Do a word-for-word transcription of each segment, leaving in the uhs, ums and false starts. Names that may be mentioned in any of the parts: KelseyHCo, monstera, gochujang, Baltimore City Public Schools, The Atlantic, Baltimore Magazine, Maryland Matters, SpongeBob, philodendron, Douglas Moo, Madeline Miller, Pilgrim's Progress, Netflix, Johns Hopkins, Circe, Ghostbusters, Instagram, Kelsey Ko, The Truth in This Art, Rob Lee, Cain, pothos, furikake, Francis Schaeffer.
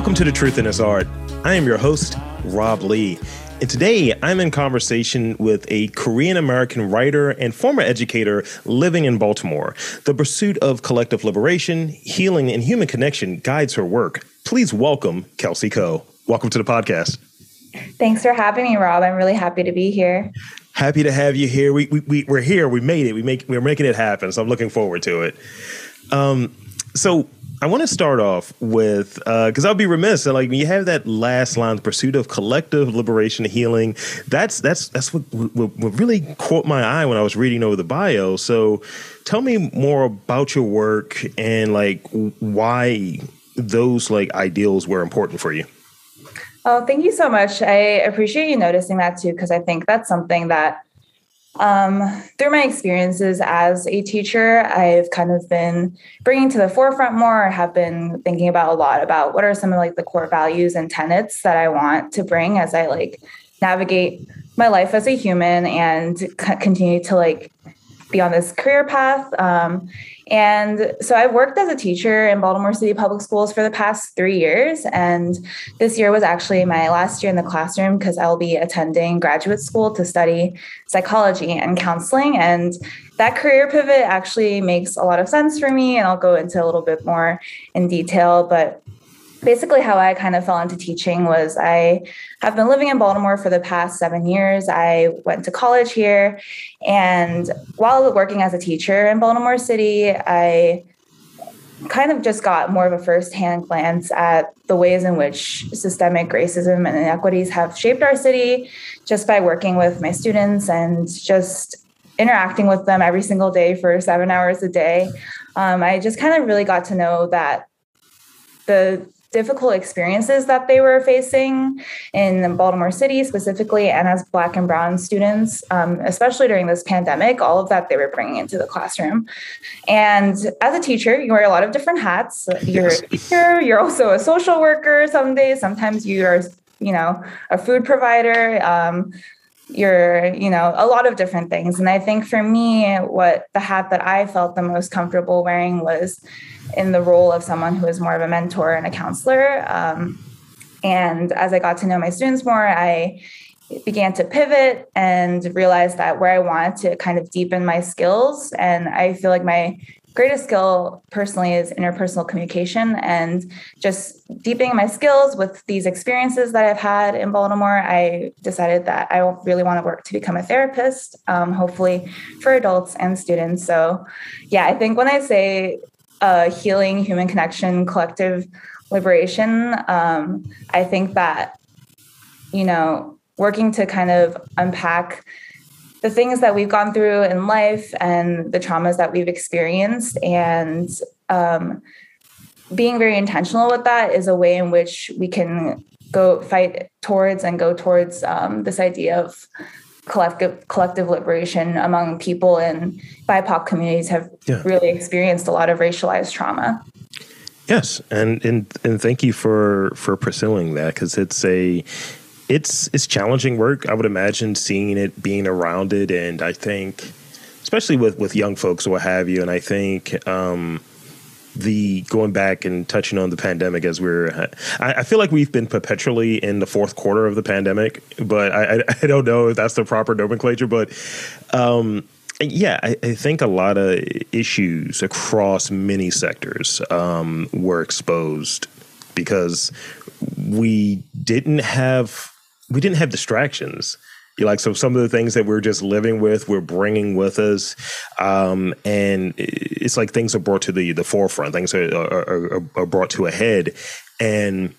Welcome to The Truth in This Art. I am your host, Rob Lee. And today I'm in conversation with a Korean American writer and former educator living in Baltimore. The pursuit of collective liberation, healing, and human connection guides her work. Please welcome Kelsey Ko. Welcome to the podcast. Thanks for having me, Rob. I'm really happy to be here. Happy to have you here. We, we, we, we're here. We made it. We make, we're making it happen. So I'm looking forward to it. Um, so I want to start off with, because uh, I'll be remiss, and like when you have that last line, the pursuit of collective liberation, healing, that's that's that's what, what, what really caught my eye when I was reading over the bio. So tell me more about your work and like why those like ideals were important for you. Oh, thank you so much. I appreciate you noticing that too, because I think that's something that Um, through my experiences as a teacher, I've kind of been bringing to the forefront more, or have been thinking about a lot about what are some of like the core values and tenets that I want to bring as I like navigate my life as a human and c- continue to like be on this career path. Um, and so I've worked as a teacher in Baltimore City Public Schools for the past three years. And this year was actually my last year in the classroom because I'll be attending graduate school to study psychology and counseling. And that career pivot actually makes a lot of sense for me. And I'll go into a little bit more in detail, but basically how I kind of fell into teaching was I have been living in Baltimore for the past seven years. I went to college here, and while working as a teacher in Baltimore City, I kind of just got more of a firsthand glance at the ways in which systemic racism and inequities have shaped our city just by working with my students and just interacting with them every single day for seven hours a day. Um, I just kind of really got to know that the difficult experiences that they were facing in Baltimore City specifically, and as Black and Brown students, um, especially during this pandemic, all of that they were bringing into the classroom. And as a teacher, you wear a lot of different hats. You're yes. a teacher, you're also a social worker some days, sometimes you are, you know, a food provider, um, you're, you know, a lot of different things. And I think for me, what the hat that I felt the most comfortable wearing was in the role of someone who is more of a mentor and a counselor. Um, and as I got to know my students more, I began to pivot and realized that where I wanted to kind of deepen my skills. And I feel like my greatest skill personally is interpersonal communication, and just deepening my skills with these experiences that I've had in Baltimore, I decided that I really want to work to become a therapist, um, hopefully for adults and students. So yeah, I think when I say Uh, healing, human connection, collective liberation, Um, I think that, you know, working to kind of unpack the things that we've gone through in life and the traumas that we've experienced, and um, being very intentional with that is a way in which we can go fight towards and go towards um, this idea of collective collective liberation among people in B I P O C communities have yeah. really experienced a lot of racialized trauma. Yes, and and and thank you for for pursuing that, because it's a it's it's challenging work. I would imagine seeing it, being around it, and I think especially with with young folks or what have you. And I think um the going back and touching on the pandemic, as we're, I, I feel like we've been perpetually in the fourth quarter of the pandemic, but I, I don't know if that's the proper nomenclature. But um, yeah, I, I think a lot of issues across many sectors um, were exposed because we didn't have we didn't have distractions. Like, so some of the things that we're just living with, we're bringing with us. Um, and it's like things are brought to the, the forefront. Things are, are, are brought to a head. And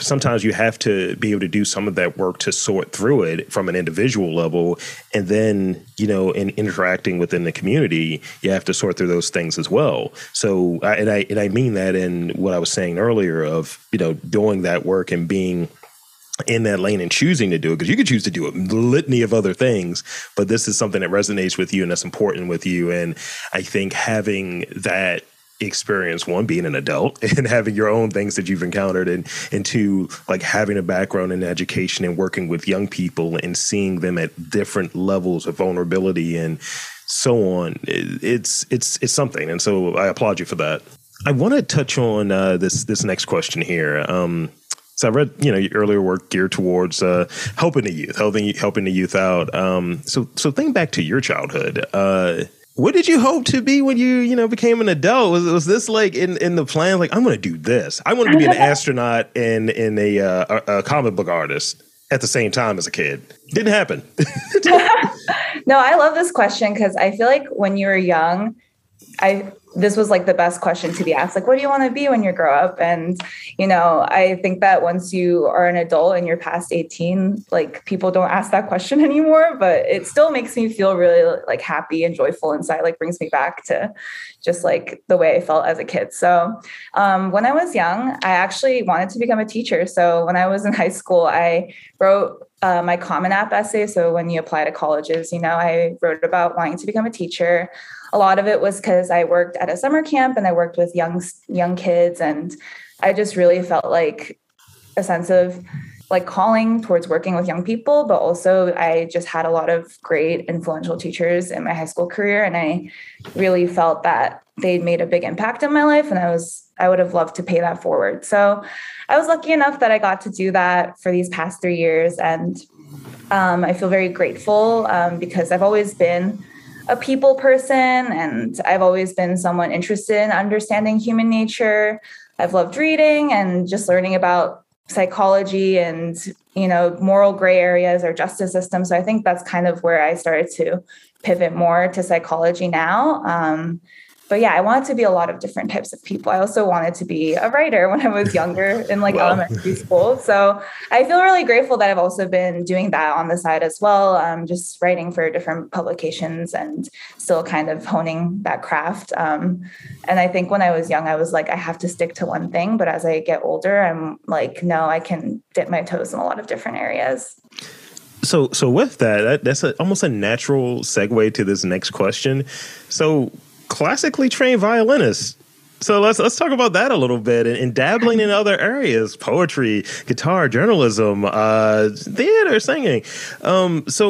sometimes you have to be able to do some of that work to sort through it from an individual level. And then, you know, in interacting within the community, you have to sort through those things as well. So, and I, and I mean that in what I was saying earlier of, you know, doing that work and being in that lane and choosing to do it, because you could choose to do a litany of other things, but this is something that resonates with you and that's important with you. And I think having that experience, one, being an adult and having your own things that you've encountered, and, and two, like having a background in education and working with young people and seeing them at different levels of vulnerability and so on, it's it's it's something. And so I applaud you for that. I want to touch on uh, this this next question here. Um, So I read, you know, your earlier work geared towards uh, helping the youth, helping helping the youth out. Um, so so think back to your childhood. Uh, what did you hope to be when you, you know, became an adult? Was, was this like in, in the plan? Like, I'm going to do this. I wanted to be an astronaut and and a, uh, a comic book artist at the same time as a kid. Didn't happen. No, I love this question because I feel like when you were young, I this was like the best question to be asked. Like, what do you want to be when you grow up? And, you know, I think that once you are an adult and you're past eighteen, like people don't ask that question anymore, but it still makes me feel really like happy and joyful inside, like brings me back to just like the way I felt as a kid. So um, when I was young, I actually wanted to become a teacher. So when I was in high school, I wrote Uh, my Common App essay. So when you apply to colleges, you know, I wrote about wanting to become a teacher. A lot of it was because I worked at a summer camp and I worked with young, young kids. And I just really felt like a sense of like calling towards working with young people. But also I just had a lot of great influential teachers in my high school career. And I really felt that they'd made a big impact in my life. And I was I would have loved to pay that forward. So I was lucky enough that I got to do that for these past three years. And um, I feel very grateful um, because I've always been a people person and I've always been someone interested in understanding human nature. I've loved reading and just learning about psychology and, you know, moral gray areas or justice systems. So I think that's kind of where I started to pivot more to psychology now. Um, But yeah, I wanted to be a lot of different types of people. I also wanted to be a writer when I was younger in like wow. elementary school. So I feel really grateful that I've also been doing that on the side as well. Um, just writing for different publications and still kind of honing that craft. Um, and I think when I was young, I was like, I have to stick to one thing. But as I get older, I'm like, no, I can dip my toes in a lot of different areas. So so with that, that that's a, almost a natural segue to this next question. So classically trained violinist. So let's let's talk about that a little bit and, and dabbling in other areas: poetry, guitar, journalism, uh, theater, singing. Um, so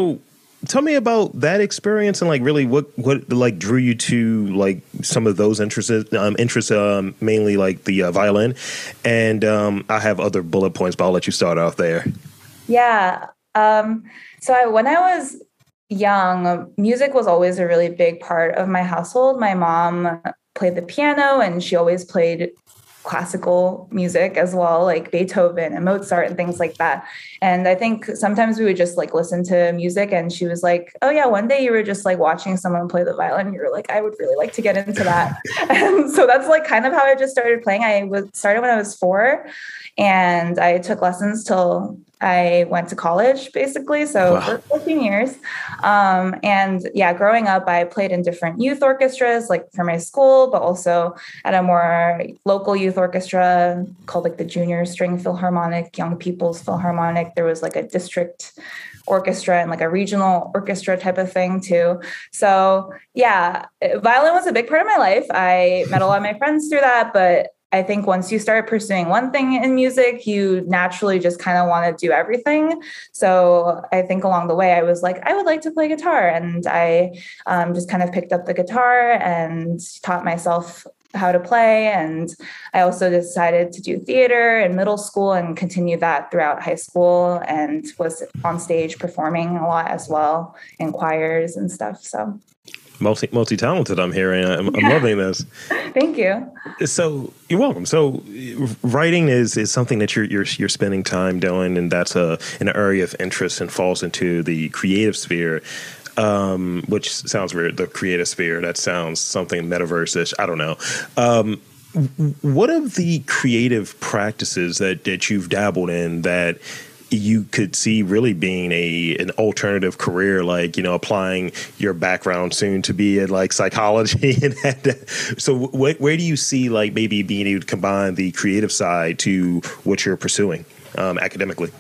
tell me about that experience and like really what what like drew you to like some of those interests. Um, interests um, mainly like the uh, violin, and um, I have other bullet points, but I'll let you start off there. Yeah. Um, so I, when I was young, music was always a really big part of my household. My mom played the piano and she always played classical music as well, like Beethoven and Mozart and things like that. And I think sometimes we would just like listen to music and she was like, oh yeah, one day you were just like watching someone play the violin. You were like, I would really like to get into that. And so that's like kind of how I just started playing. I was started when I was four and I took lessons till I went to college basically. So wow. for fourteen years. Um, and yeah, growing up, I played in different youth orchestras, like for my school, but also at a more local youth orchestra called like the Junior String Philharmonic, Young People's Philharmonic. There was like a district orchestra and like a regional orchestra type of thing too. So yeah, violin was a big part of my life. I met a lot of my friends through that, but I think once you start pursuing one thing in music, you naturally just kind of want to do everything. So I think along the way, I was like, I would like to play guitar. And I um, just kind of picked up the guitar and taught myself how to play. And I also decided to do theater in middle school and continue that throughout high school and was on stage performing a lot as well in choirs and stuff. So multi multi-talented, I'm hearing. I'm, I'm yeah. loving this. Thank you. So you're welcome. So writing is is something that you're you're you're spending time doing, and that's a an area of interest and falls into the creative sphere, um, which sounds weird. The creative sphere, that sounds something metaverse-ish. I don't know. Um, what of the creative practices that that you've dabbled in that you could see really being a an alternative career, like, you know, applying your background soon to be at like psychology? And that, so wh where do you see like maybe being able to combine the creative side to what you're pursuing um, academically?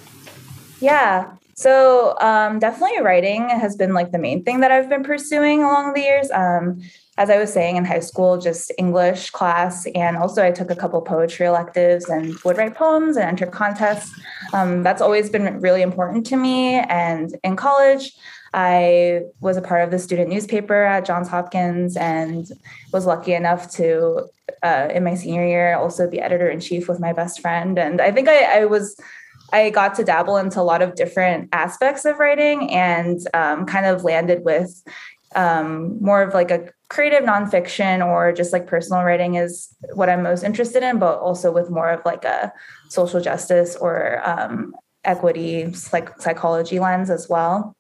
Yeah. So um, definitely writing has been like the main thing that I've been pursuing along the years. Um, as I was saying, in high school, just English class. And also I took a couple poetry electives and would write poems and enter contests. Um, that's always been really important to me. And in college, I was a part of the student newspaper at Johns Hopkins and was lucky enough to, uh, in my senior year, also be editor-in-chief with my best friend. And I think I, I was, I got to dabble into a lot of different aspects of writing and um, kind of landed with um, more of like a creative nonfiction or just like personal writing is what I'm most interested in, but also with more of like a social justice or um, equity, like psychology lens as well.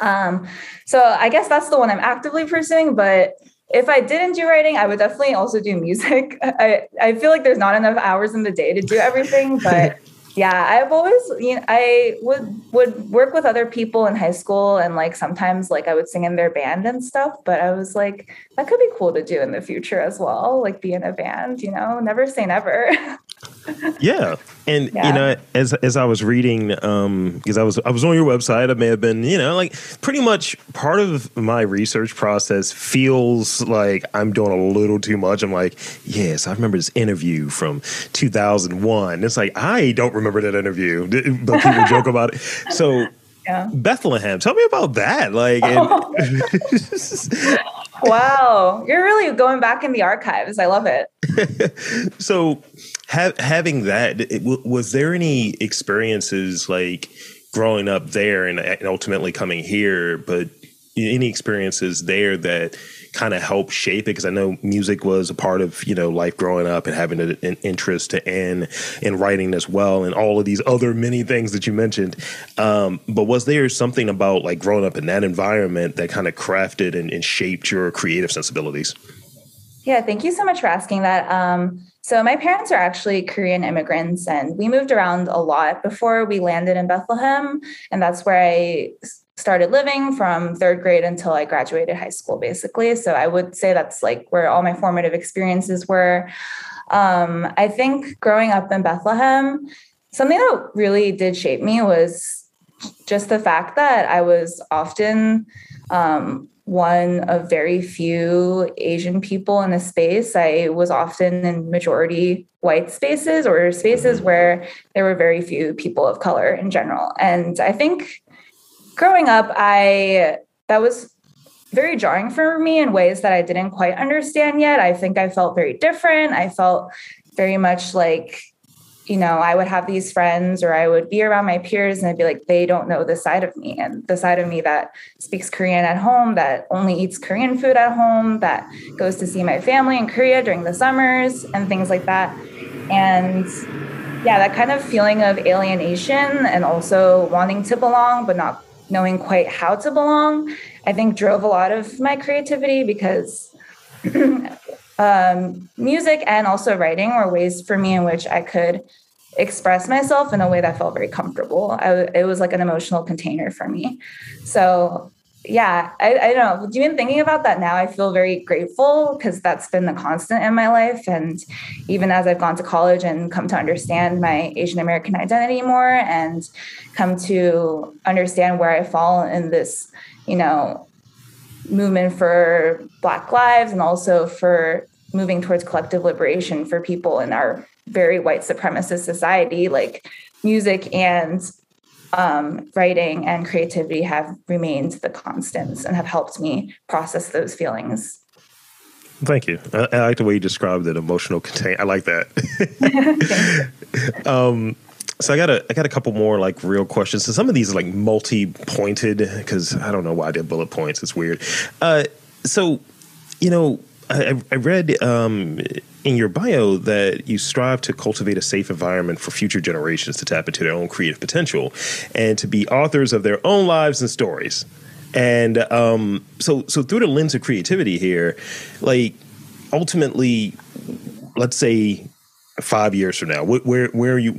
Um, so I guess that's the one I'm actively pursuing, but if I didn't do writing, I would definitely also do music. I, I feel like there's not enough hours in the day to do everything, but yeah, I've always, you know, I would, would work with other people in high school and like, sometimes like I would sing in their band and stuff, but I was like, that could be cool to do in the future as well. Like be in a band, you know, never say never. Yeah. And, yeah. you know, as, as I was reading, um, cause I was, I was on your website, I may have been, you know, like pretty much part of my research process feels like I'm doing a little too much. I'm like, yes, I remember this interview from two thousand one. It's like, I don't remember that interview, but people joke about it. So yeah. Bethlehem, tell me about that. Like, oh. and, wow. You're really going back in the archives. I love it. So ha- having that, it w- was there any experiences like growing up there and, and ultimately coming here, but any experiences there that kind of helped shape it? Because I know music was a part of, you know, life growing up and having an, an interest to in, in writing as well and all of these other many things that you mentioned. Um, but was there something about like growing up in that environment that kind of crafted and, and shaped your creative sensibilities? Yeah, thank you so much for asking that. Um, so my parents are actually Korean immigrants and we moved around a lot before we landed in Bethlehem. And that's where I started living from third grade until I graduated high school, basically. So I would say that's like where all my formative experiences were. Um, I think growing up in Bethlehem, something that really did shape me was just the fact that I was often um, one of very few Asian people in a space. I was often in majority white spaces or spaces where there were very few people of color in general. And I think growing up, I that was very jarring for me in ways that I didn't quite understand yet. I think I felt very different. I felt very much like, you know, I would have these friends or I would be around my peers and I'd be like, they don't know this side of me. And the side of me that speaks Korean at home, that only eats Korean food at home, that goes to see my family in Korea during the summers and things like that. And yeah, that kind of feeling of alienation and also wanting to belong, but not knowing quite how to belong, I think drove a lot of my creativity because um, music and also writing were ways for me in which I could express myself in a way that felt very comfortable. I, it was like an emotional container for me. So yeah, I, I don't know. Even thinking about that now, I feel very grateful because that's been the constant in my life. And even as I've gone to college and come to understand my Asian American identity more and come to understand where I fall in this, you know, movement for Black lives and also for moving towards collective liberation for people in our very white supremacist society, like music and Um, writing and creativity have remained the constants and have helped me process those feelings. Thank you. I, I like the way you described it, emotional contain. I like that. um, so I got a, I got a couple more like real questions. So some of these are like multi-pointed because I don't know why I did bullet points. It's weird. Uh, so, you know, I, I read um, in your bio that you strive to cultivate a safe environment for future generations to tap into their own creative potential and to be authors of their own lives and stories. And um, so so through the lens of creativity here, like ultimately, let's say five years from now, where where are you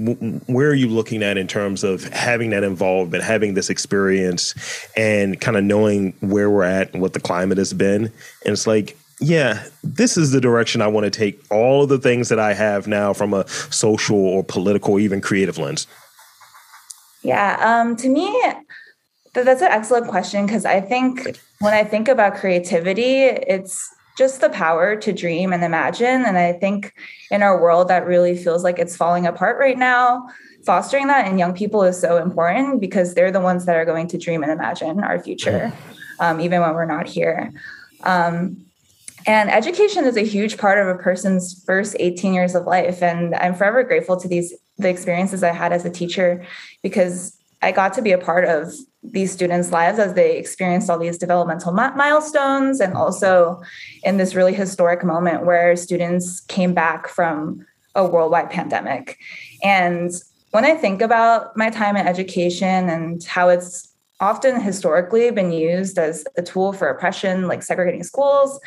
where are you looking at in terms of having that involvement, having this experience and kind of knowing where we're at and what the climate has been? And it's like, yeah, this is the direction I want to take all of the things that I have now from a social or political, even creative lens. Yeah, um, to me, That's an excellent question, because I think when I think about creativity, it's just the power to dream and imagine. And I think in our world that really feels like it's falling apart right now, fostering that in young people is so important, because they're the ones that are going to dream and imagine our future, um, even when we're not here. Um, and education is a huge part of a person's first eighteen years of life. And I'm forever grateful to these the experiences I had as a teacher, because I got to be a part of these students' lives as they experienced all these developmental milestones, and also in this really historic moment where students came back from a worldwide pandemic. And when I think about my time in education and how it's often historically been used as a tool for oppression, like segregating schools,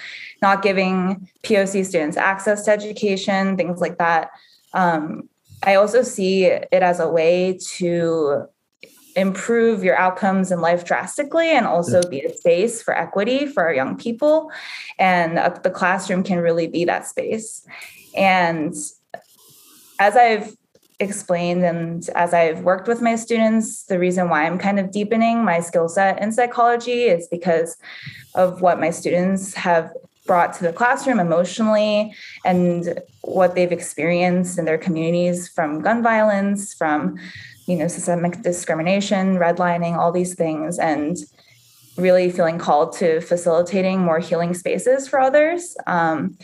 not giving P O C students access to education, things like that, um, I also see it as a way to improve your outcomes in life drastically, and also be a space for equity for our young people. And the classroom can really be that space. And as I've explained, and as I've worked with my students, the reason why I'm kind of deepening my skill set in psychology is because of what my students have brought to the classroom emotionally, and what they've experienced in their communities from gun violence, from, you know, systemic discrimination, redlining, all these things, and really feeling called to facilitating more healing spaces for others. Um,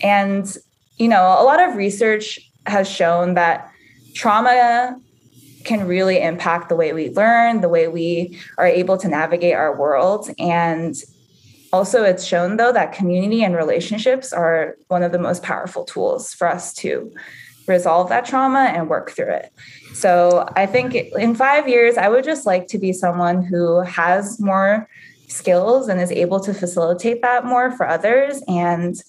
and, you know, a lot of research has shown that trauma can really impact the way we learn, the way we are able to navigate our world. And also, it's shown, though, that community and relationships are one of the most powerful tools for us to resolve that trauma and work through it. So I think in five years, I would just like to be someone who has more skills and is able to facilitate that more for others. And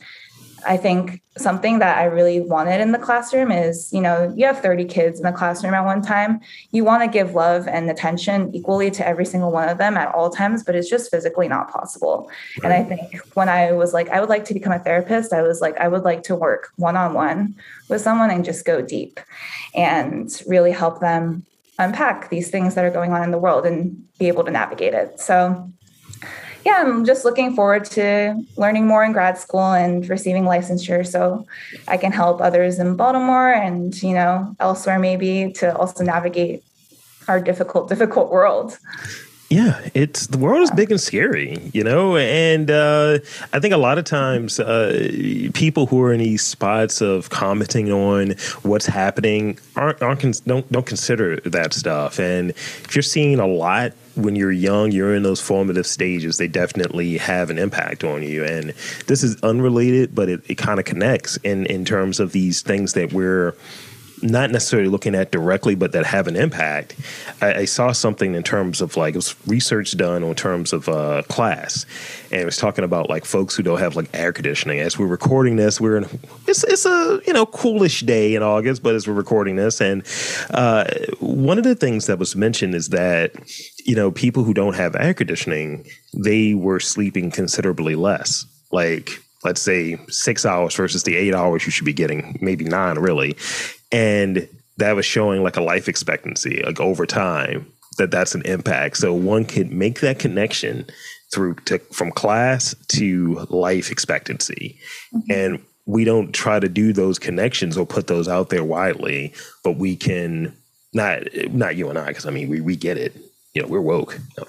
I think something that I really wanted in the classroom is, you know, you have thirty kids in the classroom at one time. You want to give love and attention equally to every single one of them at all times, but it's just physically not possible. Right. And I think when I was like, I would like to become a therapist, I was like, I would like to work one-on-one with someone and just go deep and really help them unpack these things that are going on in the world and be able to navigate it. So yeah, I'm just looking forward to learning more in grad school and receiving licensure so I can help others in Baltimore and, you know, elsewhere maybe, to also navigate our difficult, difficult world. Yeah, it's the world is big and scary, you know, and uh, I think a lot of times uh, people who are in these spots of commenting on what's happening aren't, aren't don't don't consider that stuff. And if you're seeing a lot when you're young, you're in those formative stages, they definitely have an impact on you. And this is unrelated, but it, it kind of connects in, in terms of these things that we're not necessarily looking at directly, but that have an impact. I, I saw something in terms of like, it was research done on terms of uh, class, and it was talking about like folks who don't have like air conditioning. As we're recording this, we're in, it's it's a, you know, coolish day in August, but as we're recording this, and uh, one of the things that was mentioned is that, you know, people who don't have air conditioning, they were sleeping considerably less. Like, let's say six hours versus the eight hours you should be getting, maybe nine really. And that was showing like a life expectancy, like over time, that that's an impact. So one could make that connection through to, from class to life expectancy. Mm-hmm. And we don't try to do those connections or put those out there widely, but we can, not, not you and I, because I mean, we, we get it. You know, we're woke. No,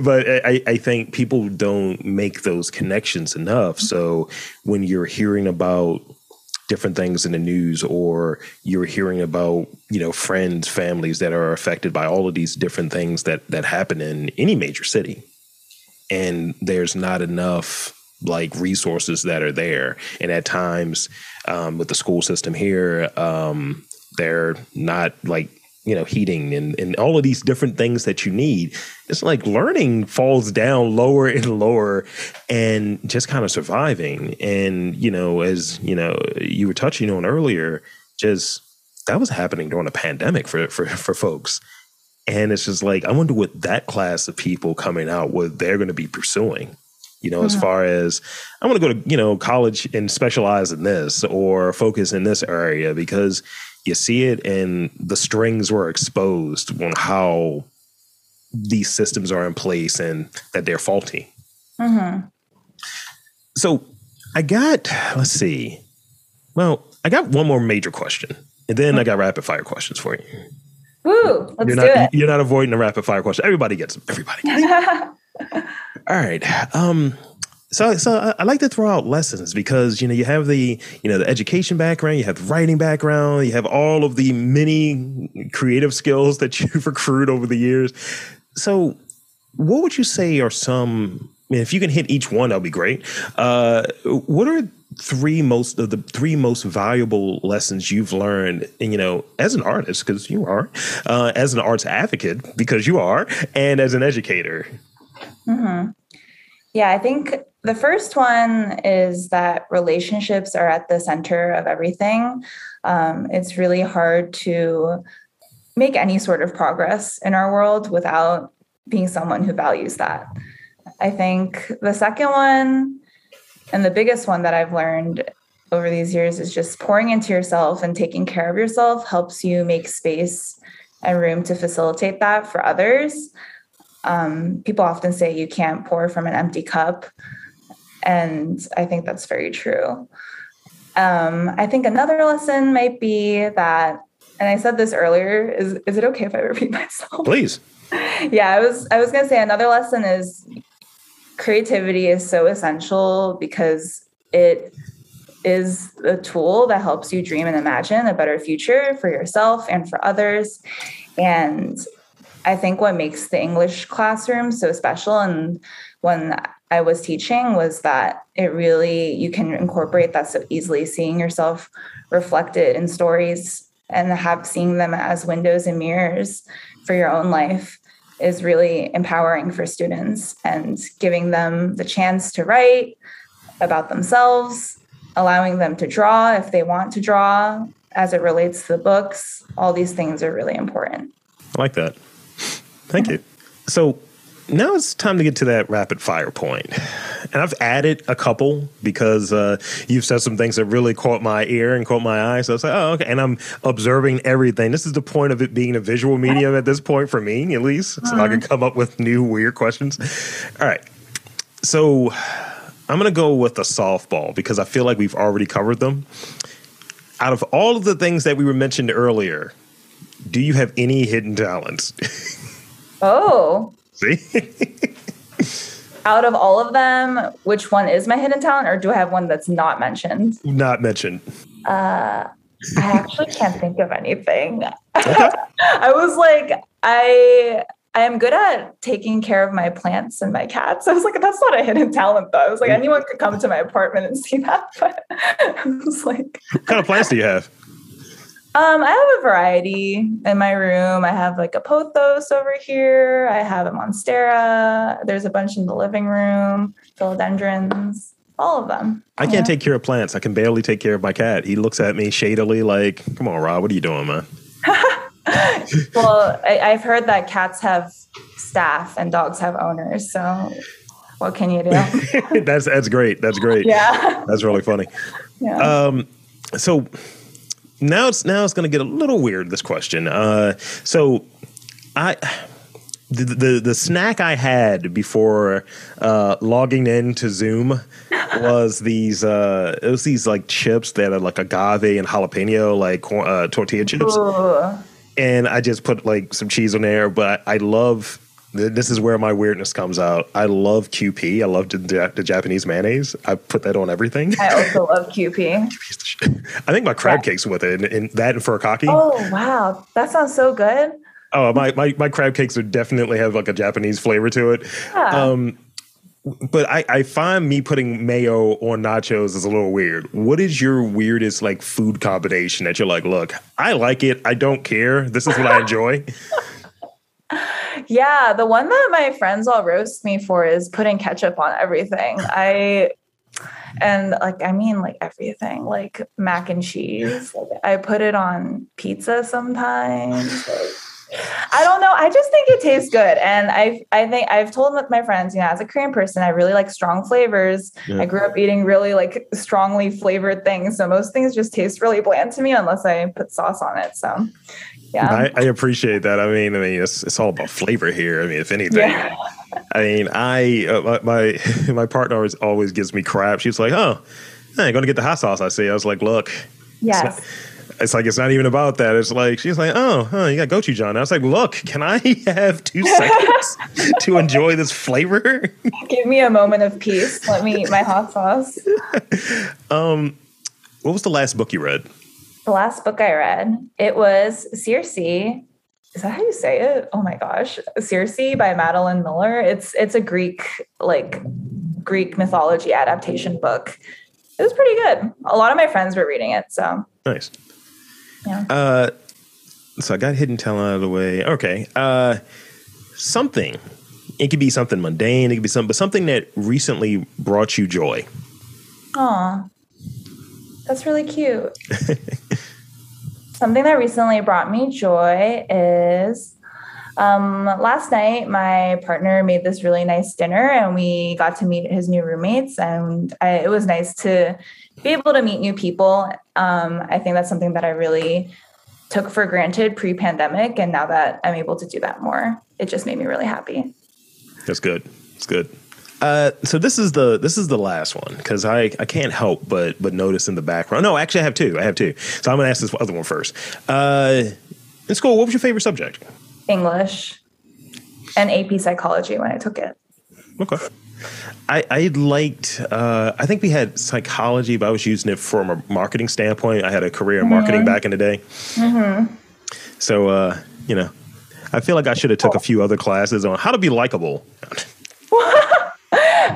but I, I think people don't make those connections enough. So when you're hearing about different things in the news, or you're hearing about, you know, friends, families that are affected by all of these different things that that happen in any major city, and there's not enough like resources that are there. And at times um, with the school system here, um, they're not like, you know, heating and, and all of these different things that you need. It's like learning falls down lower and lower and just kind of surviving. And, you know, as, you know, you were touching on earlier, just that was happening during a pandemic for, for, for folks. And it's just like, I wonder what that class of people coming out, what they're going to be pursuing. You know, mm-hmm. as far as I want to go to, you know, college and specialize in this or focus in this area, because you see it and the strings were exposed on how these systems are in place and that they're faulty. Mm-hmm. So I got, let's see. Well, I got one more major question, and then mm-hmm. I got rapid fire questions for you. Woo, let's you're not, do it. You're not avoiding a rapid fire question. Everybody gets them. Everybody gets them. All right. Um, so, so I like to throw out lessons because, you know, you have the, you know, the education background, you have the writing background, you have all of the many creative skills that you've accrued over the years. So what would you say are some, I mean, if you can hit each one, that'll be great. Uh, what are three most of the three most valuable lessons you've learned, and, you know, as an artist, because you are, uh, as an arts advocate, because you are, and as an educator? Mm-hmm. Yeah, I think the first one is that relationships are at the center of everything. Um, it's really hard to make any sort of progress in our world without being someone who values that. I think the second one, and the biggest one that I've learned over these years, is just pouring into yourself and taking care of yourself helps you make space and room to facilitate that for others. Um, people often say you can't pour from an empty cup, and I think that's very true. Um, I think another lesson might be that, and I said this earlier, is, is it okay if I repeat myself? Please. Yeah, I was, I was going to say another lesson is creativity is so essential because it is the tool that helps you dream and imagine a better future for yourself and for others. And I think what makes the English classroom so special, and when I was teaching, was that it really, you can incorporate that so easily, seeing yourself reflected in stories and have seeing them as windows and mirrors for your own life is really empowering for students, and giving them the chance to write about themselves, allowing them to draw if they want to draw as it relates to the books. All these things are really important. I like that. Thank you. So now it's time to get to that rapid fire point. And I've added a couple because uh, you've said some things that really caught my ear and caught my eye. So I was like, oh, okay. And I'm observing everything. This is the point of it being a visual medium at this point for me, at least. So uh-huh. I can come up with new weird questions. All right. So I'm going to go with a softball because I feel like we've already covered them. Out of all of the things that we were mentioned earlier, do you have any hidden talents? Oh, see? Out of all of them, which one is my hidden talent, or do I have one that's not mentioned? Not mentioned. Uh, I actually can't think of anything. I was like, I I am good at taking care of my plants and my cats. I was like, that's not a hidden talent, though. I was like, anyone could come to my apartment and see that. But I was like, what kind of plants do you have? Um, I have a variety in my room. I have like a pothos over here. I have a monstera. There's a bunch in the living room, philodendrons, all of them. I can't know? take care of plants. I can barely take care of my cat. He looks at me shadily like, come on, Rob, what are you doing, man? Well, I, I've heard that cats have staff and dogs have owners. So what can you do? that's, that's great. That's great. Yeah. That's really funny. Yeah. Um, so... Now it's now it's going to get a little weird, this question. Uh, so I the, the the snack I had before uh, logging in to Zoom was these uh, it was these like chips that are like agave and jalapeno, like uh, tortilla chips. Ooh. And I just put like some cheese on there. But I love, this is where my weirdness comes out. I love Q P. I love the, the Japanese mayonnaise. I put that on everything. I also love Q P. I think my crab yeah. cakes with it, and, and that and furikake. Oh, wow. That sounds so good. Oh, my, my, my crab cakes would definitely have like a Japanese flavor to it. Yeah. Um, but I, I find me putting mayo on nachos is a little weird. What is your weirdest like food combination that you're like, look, I like it. I don't care. This is what I enjoy. Yeah, the one that my friends all roast me for is putting ketchup on everything. I and like I mean like everything, like mac and cheese. Like, I put it on pizza sometimes. Like, I don't know. I just think it tastes good. And I I think I've told with my friends, you know, as a Korean person, I really like strong flavors. Yeah. I grew up eating really like strongly flavored things. So most things just taste really bland to me unless I put sauce on it. So, yeah, I, I appreciate that. I mean, I mean, it's, it's all about flavor here. I mean, if anything, yeah. I mean, I uh, my my partner always, always gives me crap. She's like, oh, I ain't going to get the hot sauce. I see. I was like, look. Yes. It's like, it's not even about that. It's like, she's like, oh, huh, you got gochujang. I was like, look, can I have two seconds to enjoy this flavor? Give me a moment of peace. Let me eat my hot sauce. Um, what was the last book you read? The last book I read, it was Circe. Is that how you say it? Oh my gosh. Circe by Madeline Miller. It's, it's a Greek, like Greek mythology adaptation book. It was pretty good. A lot of my friends were reading it. So nice. Yeah. Uh, so I got Hidden Talent out of the way. Okay. Uh, something. It could be something mundane. It could be something, but something that recently brought you joy. Aw. That's really cute. Something that recently brought me joy is um, last night my partner made this really nice dinner and we got to meet his new roommates. And I, it was nice to be able to meet new people. Um, I think that's something that I really took for granted pre-pandemic. And now that I'm able to do that more, it just made me really happy. That's good. It's good. Uh, so this is the this is the last one because I, I can't help but but notice in the background. No, actually, I have two. I have two. So I'm going to ask this other one first. Uh, in school, what was your favorite subject? English and A P psychology when I took it. Okay. I, I liked, uh, I think we had psychology, but I was using it from a marketing standpoint. I had a career in mm-hmm. marketing back in the day. Mm-hmm. So, uh, you know, I feel like I should have took a few other classes on how to be likable.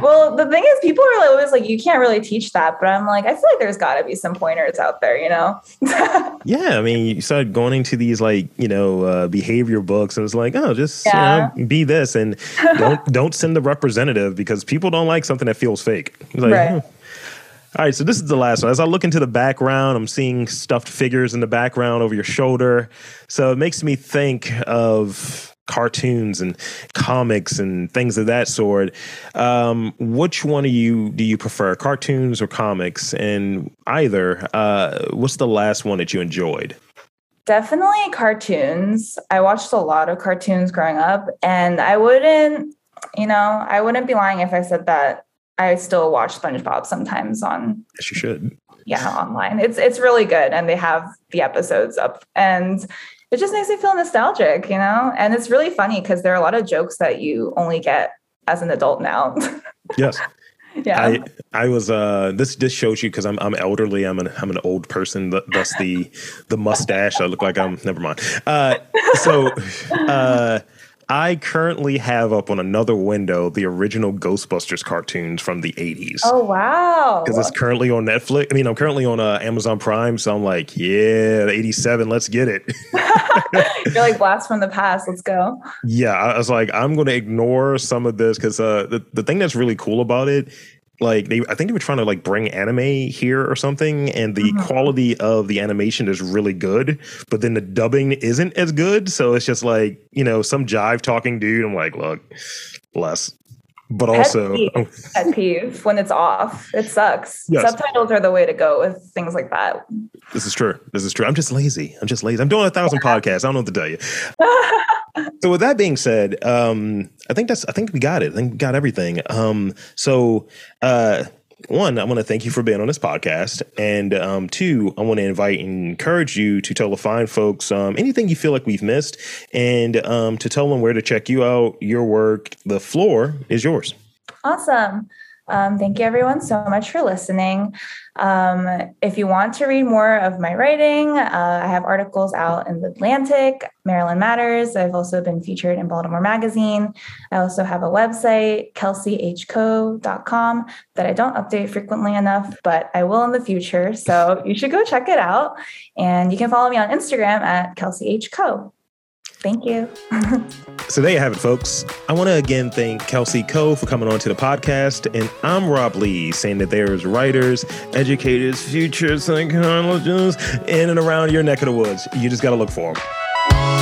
Well, the thing is, people are always like, you can't really teach that. But I'm like, I feel like there's got to be some pointers out there, you know? Yeah. I mean, you started going into these like, you know, uh, behavior books and it's like, oh, just yeah. you know, be this and don't don't send the representative because people don't like something that feels fake. Like, right. Hmm. All right. So this is the last one. As I look into the background, I'm seeing stuffed figures in the background over your shoulder. So it makes me think of cartoons and comics and things of that sort. Um, which one of you do you prefer, cartoons or comics? And either, uh, what's the last one that you enjoyed? Definitely cartoons. I watched a lot of cartoons growing up, and I wouldn't, you know, I wouldn't be lying if I said that I still watch SpongeBob sometimes on. Yes, you should. Yeah, online. It's it's really good, and they have the episodes up, and it just makes me feel nostalgic, you know? And it's really funny because there are a lot of jokes that you only get as an adult now. Yes. Yeah. I, I was, uh, this, this shows you because I'm, I'm elderly. I'm an, I'm an old person. Thus the, the mustache. I look like I'm, never mind. Uh, so, uh, I currently have up on another window the original Ghostbusters cartoons from the eighties. Oh, wow. Because it's currently on Netflix. I mean, I'm currently on uh, Amazon Prime, so I'm like, yeah, eighty-seven, let's get it. You're like, blast from the past, let's go. Yeah, I was like, I'm going to ignore some of this because uh, the, the thing that's really cool about it, like they, I think they were trying to like bring anime here or something, and the mm-hmm. quality of the animation is really good, but then the dubbing isn't as good. So it's just like, you know, some jive talking dude. I'm like, look, bless. But pet also peeve. Pet peeve when it's off. It sucks. Yes. Subtitles are the way to go with things like that. This is true. This is true. I'm just lazy. I'm just lazy. I'm doing a thousand yeah. podcasts. I don't know what to tell you. So with that being said, um, I think that's I think we got it. I think we got everything. Um, so uh, one, I want to thank you for being on this podcast. And um, two, I want to invite and encourage you to tell the fine folks um, anything you feel like we've missed and um, to tell them where to check you out, your work. The floor is yours. Awesome. Um, thank you, everyone, so much for listening. Um, if you want to read more of my writing, uh, I have articles out in The Atlantic, Maryland Matters. I've also been featured in Baltimore Magazine. I also have a website, Kelsey H Co dot com, that I don't update frequently enough, but I will in the future. So you should go check it out. And you can follow me on Instagram at Kelsey H Co. Thank you. So there you have it, folks. I want to again thank Kelsey Ko for coming on to the podcast. And I'm Rob Lee, saying that there's writers, educators, future psychologists in and around your neck of the woods. You just got to look for them.